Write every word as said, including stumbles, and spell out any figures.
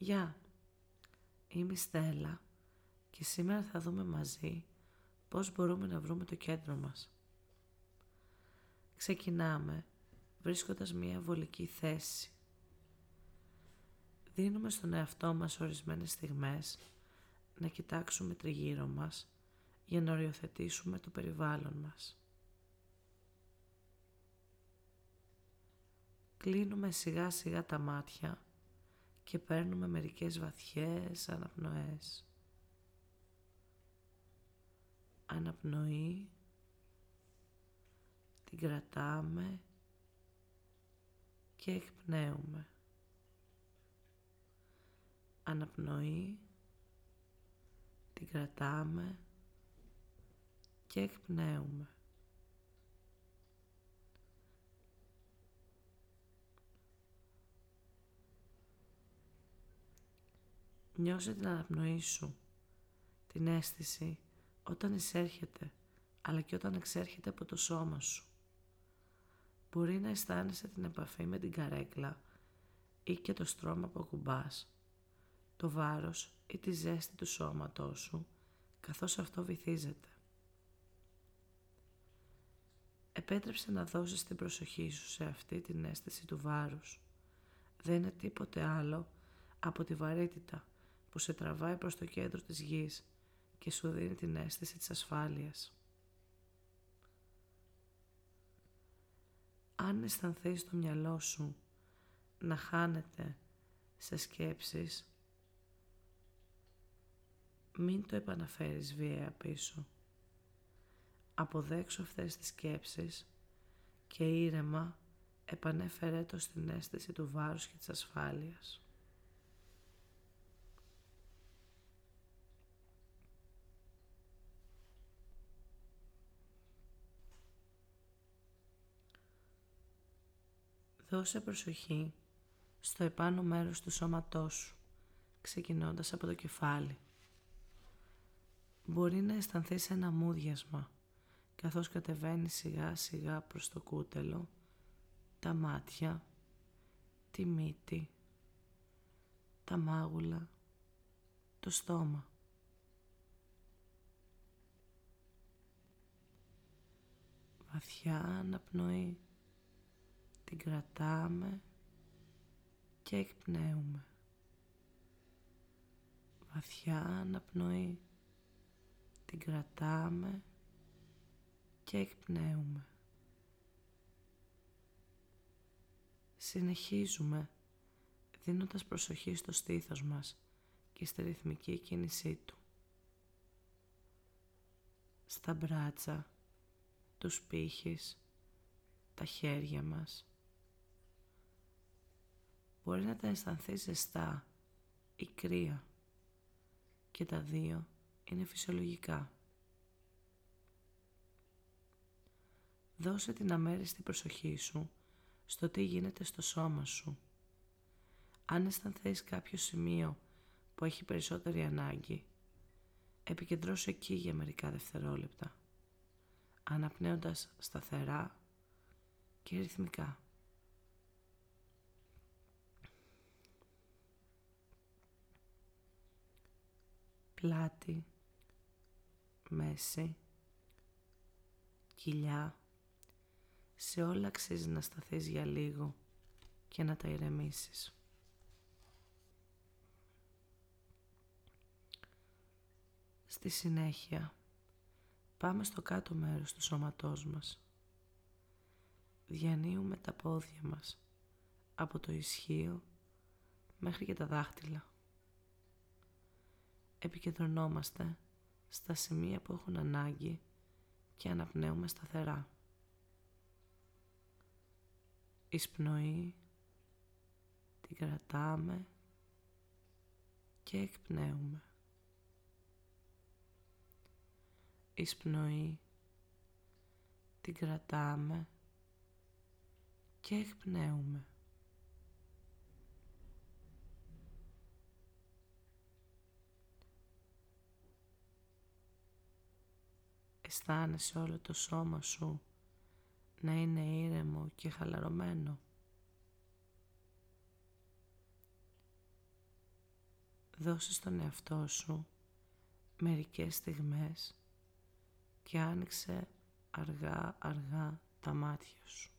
Γεια, είμαι η Στέλλα και σήμερα θα δούμε μαζί πώς μπορούμε να βρούμε το κέντρο μας. Ξεκινάμε βρίσκοντας μία βολική θέση. Δίνουμε στον εαυτό μας ορισμένες στιγμές να κοιτάξουμε τριγύρω μας για να οριοθετήσουμε το περιβάλλον μας. Κλείνουμε σιγά σιγά τα μάτια και παίρνουμε μερικές βαθιές αναπνοές. Αναπνοή, την κρατάμε και εκπνέουμε. Αναπνοή, την κρατάμε και εκπνέουμε. Νιώσε την αναπνοή σου, την αίσθηση όταν εισέρχεται, αλλά και όταν εξέρχεται από το σώμα σου. Μπορεί να αισθάνεσαι την επαφή με την καρέκλα ή και το στρώμα που ακουμπάς, το βάρος ή τη ζέστη του σώματός σου, καθώς αυτό βυθίζεται. Επέτρεψε να δώσεις την προσοχή σου σε αυτή την αίσθηση του βάρους. Δεν είναι τίποτε άλλο από τη βαρύτητα που σε τραβάει προς το κέντρο της γης και σου δίνει την αίσθηση της ασφάλειας. Αν αισθανθείς το μυαλό σου να χάνεται σε σκέψεις, μην το επαναφέρεις βία πίσω. Αποδέξου αυτές τις σκέψεις και ήρεμα επανέφερέ το στην αίσθηση του βάρους και της ασφάλειας. Δώσε προσοχή στο επάνω μέρος του σώματός σου, ξεκινώντας από το κεφάλι. Μπορεί να αισθανθείς ένα μούδιασμα, καθώς κατεβαίνει σιγά σιγά προς το κούτελο, τα μάτια, τη μύτη, τα μάγουλα, το στόμα. Βαθιά αναπνοή. Την κρατάμε και εκπνέουμε. Βαθιά αναπνοή. Την κρατάμε και εκπνέουμε. Συνεχίζουμε δίνοντας προσοχή στο στήθος μας και στη ρυθμική κίνησή του. Στα μπράτσα, τους πύχης, τα χέρια μας. Μπορεί να τα αισθανθείς ζεστά ή κρύα και τα δύο είναι φυσιολογικά. Δώσε την αμέριστη προσοχή σου στο τι γίνεται στο σώμα σου. Αν αισθανθείς κάποιο σημείο που έχει περισσότερη ανάγκη, επικεντρώσου εκεί για μερικά δευτερόλεπτα, αναπνέοντας σταθερά και ρυθμικά. Πλάτη, μέση, κοιλιά, σε όλα αξίζει να σταθείς για λίγο και να τα ηρεμήσεις. Στη συνέχεια, πάμε στο κάτω μέρος του σώματός μας. Διανύουμε τα πόδια μας, από το ισχύο μέχρι και τα δάχτυλα. Επικεντρωνόμαστε στα σημεία που έχουν ανάγκη και αναπνέουμε σταθερά. Εισπνοή, την κρατάμε και εκπνέουμε. Εισπνοή, την κρατάμε και εκπνέουμε. Αισθάνεσαι όλο το σώμα σου να είναι ήρεμο και χαλαρωμένο. δώσε στον εαυτό σου μερικές στιγμές και άνοιξε αργά αργά τα μάτια σου.